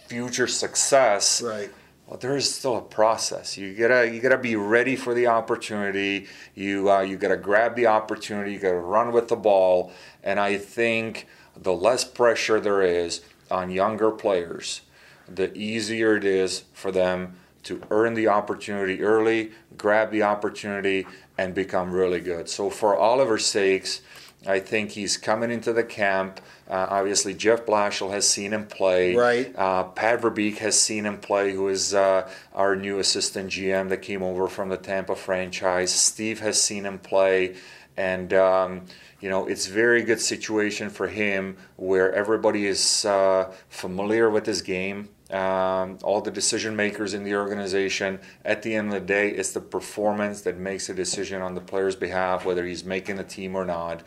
future success. Right. Well, there is still a process. You gotta you gotta be ready for the opportunity. You uh, you gotta grab the opportunity. You gotta run with the ball. And I think the less pressure there is on younger players, the easier it is for them to earn the opportunity early, grab the opportunity, and become really good. So for Oliver's sakes, I think he's coming into the camp. Uh, obviously, Jeff Blashill has seen him play. Right. Uh, Pat Verbeek has seen him play, who is uh, our new assistant G M that came over from the Tampa franchise. Steve has seen him play. And, um, you know, it's a very good situation for him where everybody is uh, familiar with his game. Um, all the decision makers in the organization. At the end of the day, it's the performance that makes a decision on the player's behalf, whether he's making the team or not.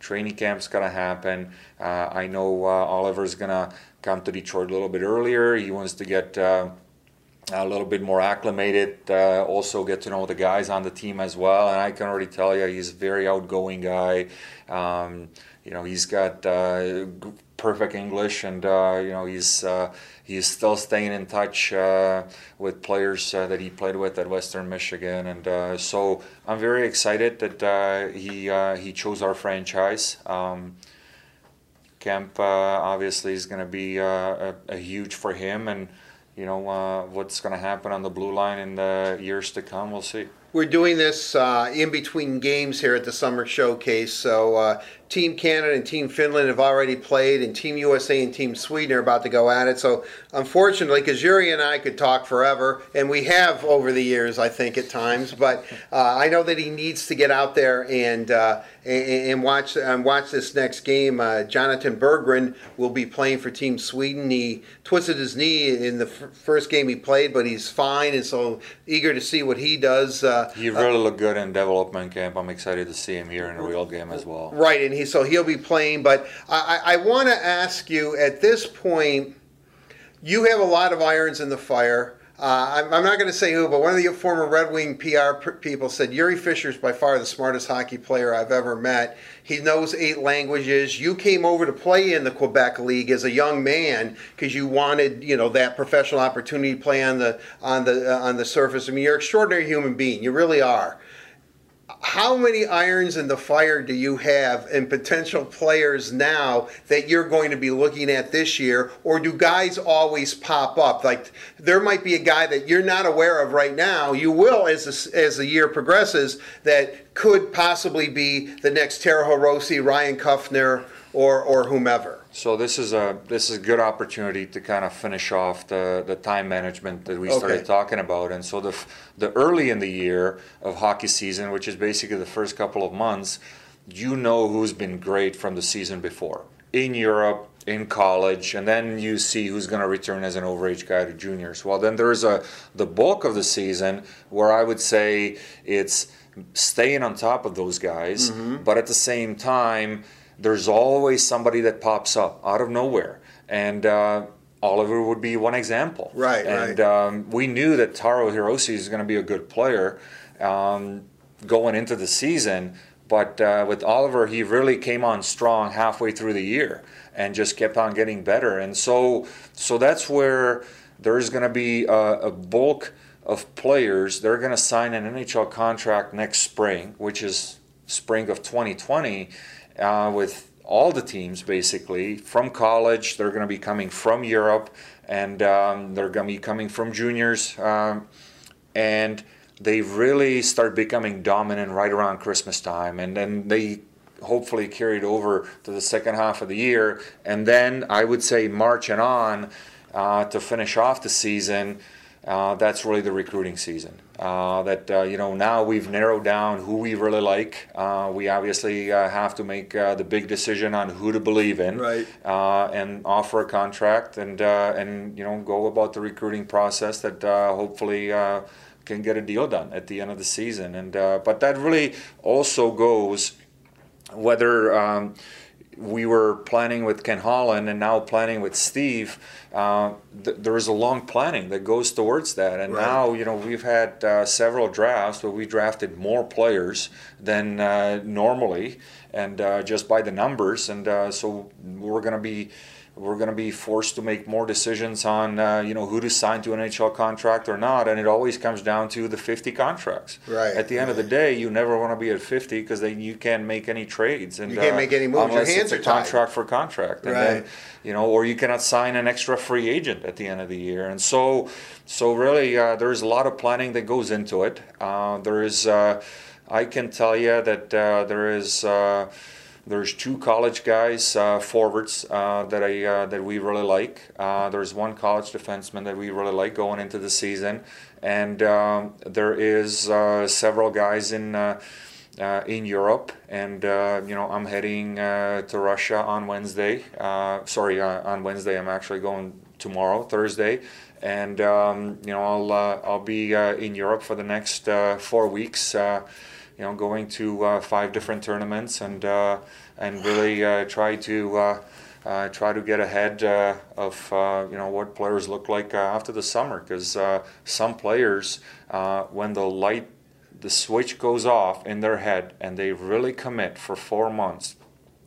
Training camp's going to happen. Uh, I know uh, Oliver's going to come to Detroit a little bit earlier. He wants to get uh, a little bit more acclimated, uh, also get to know the guys on the team as well. And I can already tell you, he's a very outgoing guy. Um, you know, he's got uh, perfect English, and, uh, you know, he's uh, he's still staying in touch uh, with players uh, that he played with at Western Michigan. And uh, so I'm very excited that uh, he uh, he chose our franchise. Um, camp, uh, obviously, is going to be uh, a, a huge for him. And, you know, uh, what's going to happen on the blue line in the years to come, we'll see. We're doing this uh, in between games here at the Summer Showcase. So uh, Team Canada and Team Finland have already played, and Team U S A and Team Sweden are about to go at it. So unfortunately, because Jiri and I could talk forever, and we have over the years, I think, at times. But uh, I know that he needs to get out there and uh, and, and watch and watch this next game. Uh, Jonathan Berggren will be playing for Team Sweden. He twisted his knee in the f first game he played, but he's fine, and so eager to see what he does. Uh, He really looked good in development camp. I'm excited to see him here in a real game as well. Right, and he so he'll be playing. But I, I want to ask you, at this point, you have a lot of irons in the fire. Uh, I'm, I'm not going to say who, but one of the former Red Wing P R people said, Jiri Fischer is by far the smartest hockey player I've ever met. He knows eight languages. You came over to play in the Quebec League as a young man because you wanted, you know, that professional opportunity to play on the on the uh, on the surface. I mean, you're an extraordinary human being. You really are. How many irons in the fire do you have and potential players now that you're going to be looking at this year? Or do guys always pop up? Like, there might be a guy that you're not aware of right now. You will as the, as the year progresses, that could possibly be the next Taro Hirose, Ryan Kuffner, or or whomever. So this is a this is a good opportunity to kind of finish off the the time management that we started okay. talking about. And so the the early in the year of hockey season, which is basically the first couple of months, you know who's been great from the season before in Europe, in college, and then you see who's going to return as an overage guy to juniors. Well, then there's a the bulk of the season where I would say it's staying on top of those guys, mm-hmm. but at the same time, there's always somebody that pops up out of nowhere. And uh, Oliver would be one example. Right, and, right. And um, we knew that Taro Hirose is going to be a good player um, going into the season. But uh, with Oliver, he really came on strong halfway through the year and just kept on getting better. And so, so that's where there's going to be a, a bulk of players. They're going to sign an N H L contract next spring, which is spring of twenty twenty. Uh, with all the teams, basically, from college. They're going to be coming from Europe, and um, they're going to be coming from juniors. Um, and they really start becoming dominant right around Christmas time. And then they hopefully carry it over to the second half of the year. And then I would say March and on uh, to finish off the season. uh, that's really the recruiting season. Uh, that, uh, you know, now we've narrowed down who we really like. Uh, we obviously uh, have to make uh, the big decision on who to believe in, right. uh, and offer a contract and, uh, and, you know, go about the recruiting process that uh, hopefully uh, can get a deal done at the end of the season. And uh, but that really also goes whether um, we were planning with Ken Holland and now planning with Steve. Uh, th- there is a long planning that goes towards that, and right. now you know we've had uh, several drafts where we drafted more players than uh, normally, and uh, just by the numbers, and uh, so we're going to be we're going to be forced to make more decisions on uh, you know who to sign to an N H L contract or not, and it always comes down to the fifty contracts. Right. At the end right. of the day, you never want to be at fifty because then you can't make any trades, and you can't uh, make any moves. Your hands are tied. Contract for contract, and right. then you know, or you cannot sign an extra free agent at the end of the year, and so, so really, uh, there is a lot of planning that goes into it. Uh, there is, uh, I can tell you that uh, there is, uh, there's two college guys, uh, forwards uh, that I uh, that we really like. Uh, there's one college defenseman that we really like going into the season, and um, there is uh, several guys in. Uh, Uh, in Europe, and uh, you know I'm heading uh, to Russia on Wednesday. Uh, sorry, uh, on Wednesday I'm actually going tomorrow, Thursday, and um, you know I'll uh, I'll be uh, in Europe for the next uh, four weeks. Uh, you know, going to uh, five different tournaments, and uh, and really uh, try to uh, uh, try to get ahead uh, of uh, you know what players look like uh, after the summer, because uh, some players uh, when the light the switch goes off in their head and they really commit for four months.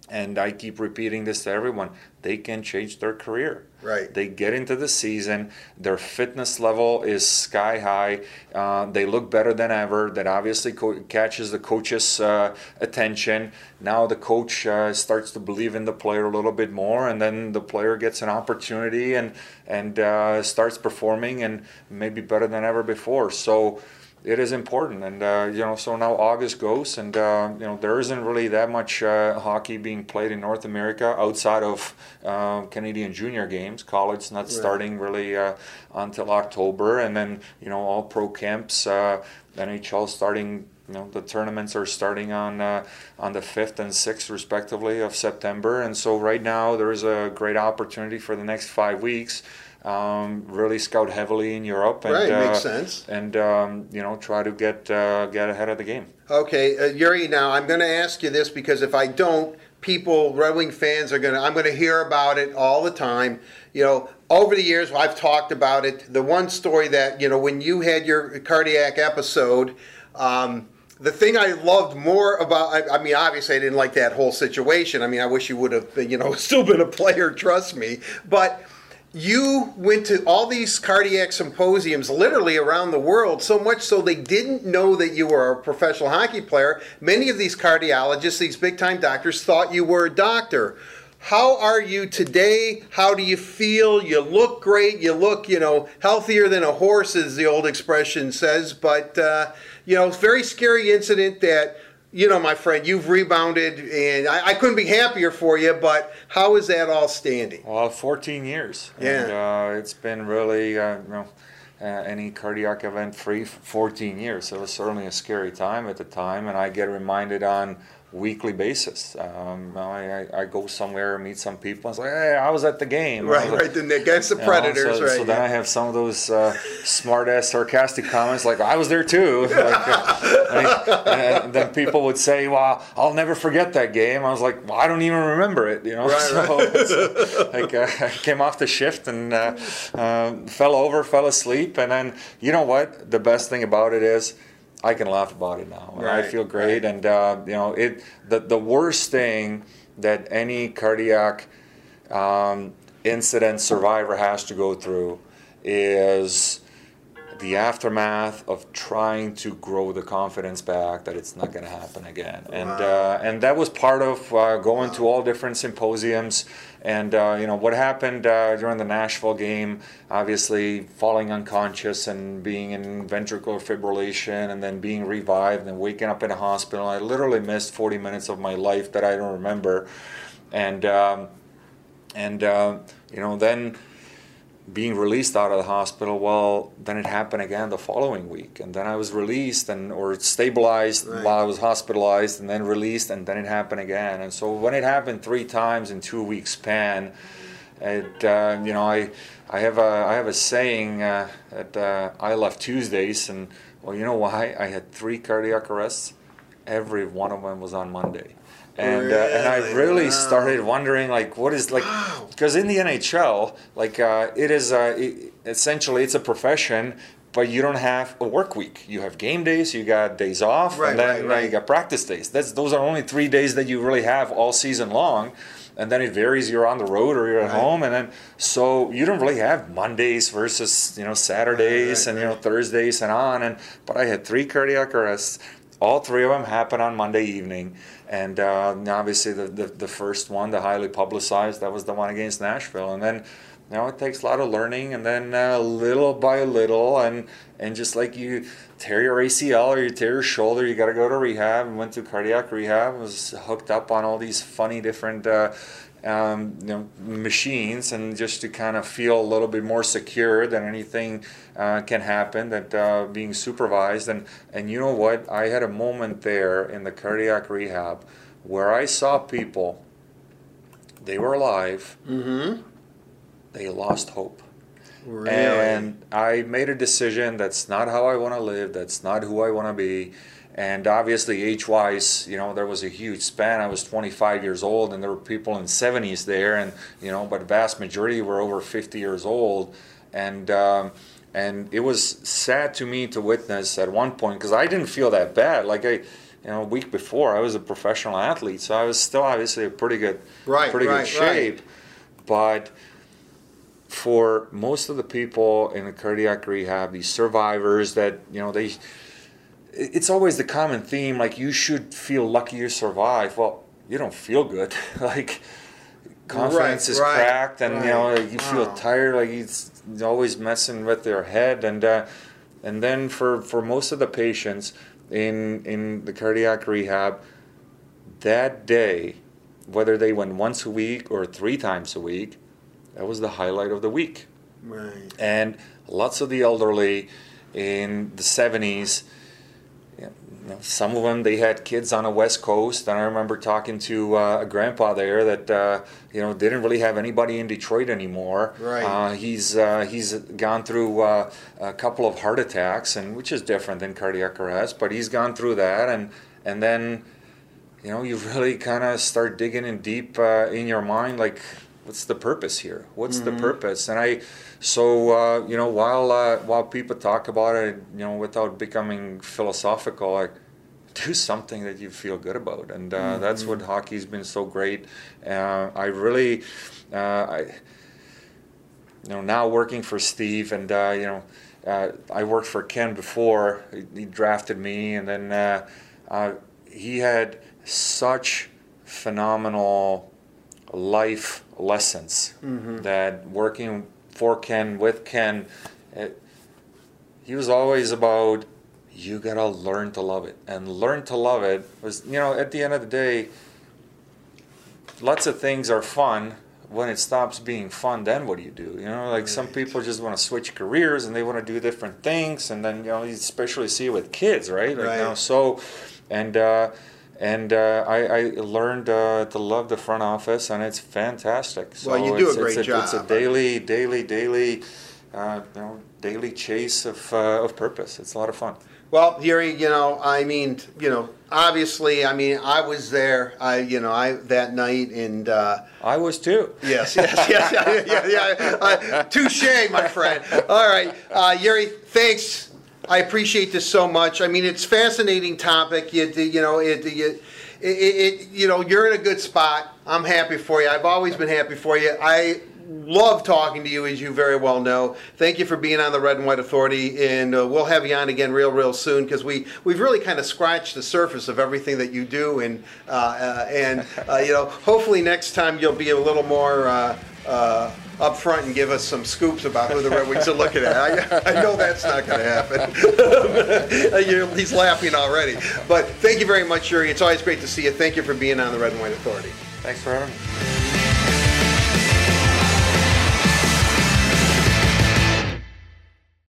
And I keep repeating this to everyone, they can change their career. Right. They get into the season, their fitness level is sky high, uh, they look better than ever, that obviously co- catches the coach's uh, attention. Now the coach uh, starts to believe in the player a little bit more, and then the player gets an opportunity and, and uh, starts performing and maybe better than ever before. So. It is important, and uh, you know. So now August goes, and uh, you know there isn't really that much uh, hockey being played in North America outside of uh, Canadian junior games. College not right. starting really uh, until October, and then you know all pro camps, uh, N H L starting. You know the tournaments are starting on uh, on the fifth and sixth respectively of September, and so right now there is a great opportunity for the next five weeks. Um, really scout heavily in Europe, and, right? Makes uh, sense. And um, you know, try to get uh, get ahead of the game. Okay, uh, Jiri. Now I'm going to ask you this because if I don't, people, Red Wing fans are going to. I'm going to hear about it all the time. You know, over the years I've talked about it. The one story that you know, when you had your cardiac episode. Um, The thing I loved more about, I, I mean, obviously I didn't like that whole situation. I mean, I wish you would have, you know, still been a player, trust me. But you went to all these cardiac symposiums literally around the world, so much so they didn't know that you were a professional hockey player. Many of these cardiologists, these big-time doctors, thought you were a doctor. How are you today? How do you feel? You look great. You look, you know, healthier than a horse, as the old expression says. But, uh, you know, it's a very scary incident that, you know, my friend, you've rebounded. And I, I couldn't be happier for you. But how is that all standing? Well, fourteen years. Yeah. And uh, it's been really, uh, you know, uh, any cardiac event free for fourteen years. So it was certainly a scary time at the time. And I get reminded on weekly basis. Um, I, I go somewhere and meet some people. It's like, hey, I was at the game. Right, right, the, against the Predators, know, so, right. So then yeah. I have some of those uh, smart-ass, sarcastic comments like, I was there too. Like, uh, and, and then people would say, well, I'll never forget that game. I was like, well, I don't even remember it. You know, right, so right. It's like uh, I came off the shift and uh, um, fell over, fell asleep. And then, you know what? The best thing about it is, I can laugh about it now, and right, I feel great. Right. And uh, you know, it the the worst thing that any cardiac um, incident survivor has to go through is the aftermath of trying to grow the confidence back that it's not going to happen again. And wow. uh, and that was part of uh, going wow. to all different symposiums. And, uh, you know, what happened uh, during the Nashville game, obviously falling unconscious and being in ventricular fibrillation and then being revived and waking up in a hospital. I literally missed forty minutes of my life that I don't remember. And, um, and uh, you know, then being released out of the hospital, well, then it happened again the following week, and then I was released and or stabilized right. while I was hospitalized, and then released, and then it happened again. And so when it happened three times in two weeks span, it uh, you know I I have a I have a saying uh, that uh, I love Tuesdays, and well, you know why? I had three cardiac arrests. Every one of them was on Monday. And, uh, and I really wow. started wondering, like, what is, like, because in the N H L, like, uh, it is, uh, it, essentially, it's a profession, but you don't have a work week. You have game days, you got days off, right, and then right, right. you got practice days. That's, those are only three days that you really have all season long. And then it varies, you're on the road or you're at right. home, and then so you don't really have Mondays versus, you know, Saturdays right, right, and, you know, Thursdays and on. And but I had three cardiac arrests. All three of them happened on Monday evening, and uh, obviously the, the the first one, the highly publicized, that was the one against Nashville. And then, you know, it takes a lot of learning, and then uh, little by little, and and just like you tear your A C L or you tear your shoulder, you got to go to rehab. And went to cardiac rehab, was hooked up on all these funny different uh, um, you know, machines, and just to kind of feel a little bit more secure that anything uh, can happen, that uh, being supervised. And and you know what, I had a moment there in the cardiac rehab where I saw people, they were alive. Mm-hmm. They lost hope. Really? And I made a decision, that's not how I want to live, that's not who I want to be. And obviously age-wise, you know, there was a huge span. I was twenty-five years old, and there were people in seventies there, and, you know, but the vast majority were over fifty years old. And um, and it was sad to me to witness at one point, because I didn't feel that bad. Like, I... You know, a week before, I was a professional athlete, so I was still obviously a pretty good, right, pretty right, good shape. Right. But for most of the people in the cardiac rehab, these survivors, that, you know, they, it's always the common theme, like, you should feel lucky you survived. Well, you don't feel good. Like, confidence right, is right, cracked, and right. you know, like, you feel wow. tired. Like, it's always messing with their head, and uh, and then for for most of the patients in in the cardiac rehab that day, whether they went once a week or three times a week, that was the highlight of the week. Right. And lots of the elderly in the seventies, you know, some of them, they had kids on the West Coast, and I remember talking to uh, a grandpa there that uh, you know, didn't really have anybody in Detroit anymore. Right. Uh, he's uh, he's gone through uh, a couple of heart attacks, and which is different than cardiac arrest, but he's gone through that, and and then, you know, you really kind of start digging in deep uh, in your mind, like, what's the purpose here? What's mm-hmm. the purpose? And I, so, uh, you know, while uh, while people talk about it, you know, without becoming philosophical, like, do something that you feel good about. And uh, mm-hmm. that's what hockey's been so great. Uh, I really, uh, I, you know, now working for Steve, and, uh, you know, uh, I worked for Ken before. He, he drafted me, and then uh, uh, he had such phenomenal life lessons mm-hmm. that working for Ken, with Ken, it, he was always about, you gotta learn to love it. And learn to love it was, you know, at the end of the day, lots of things are fun. When it stops being fun, then what do you do? You know, like right. some people just want to switch careers, and they want to do different things, and then, you know, you especially see it with kids, right? Like, right. You know, so, and, uh, And uh, I, I learned uh, to love the front office, and it's fantastic. So well, you do a great it's a, job. It's a daily, daily, daily, uh, you know, daily chase of uh, of purpose. It's a lot of fun. Well, Jiri, you know, I mean, you know, obviously, I mean, I was there. I, you know, I that night, and uh, I was too. Yes, yes, yes, yeah, yeah, yeah. Uh, touche, my friend. All right, uh, Jiri, thanks. I appreciate this so much. I mean, it's fascinating topic. You, you know, it, you, it, it, you know, you're in a good spot. I'm happy for you. I've always been happy for you. I love talking to you, as you very well know. Thank you for being on the Red and White Authority, and uh, we'll have you on again real, real soon, because we we've really kind of scratched the surface of everything that you do, and uh, uh, and uh, you know, hopefully next time you'll be a little more. Uh, uh, up front and give us some scoops about who the Red Wings are looking at. I, I know that's not going to happen. He's laughing already. But thank you very much, Jiri. It's always great to see you. Thank you for being on the Red and White Authority. Thanks for having me.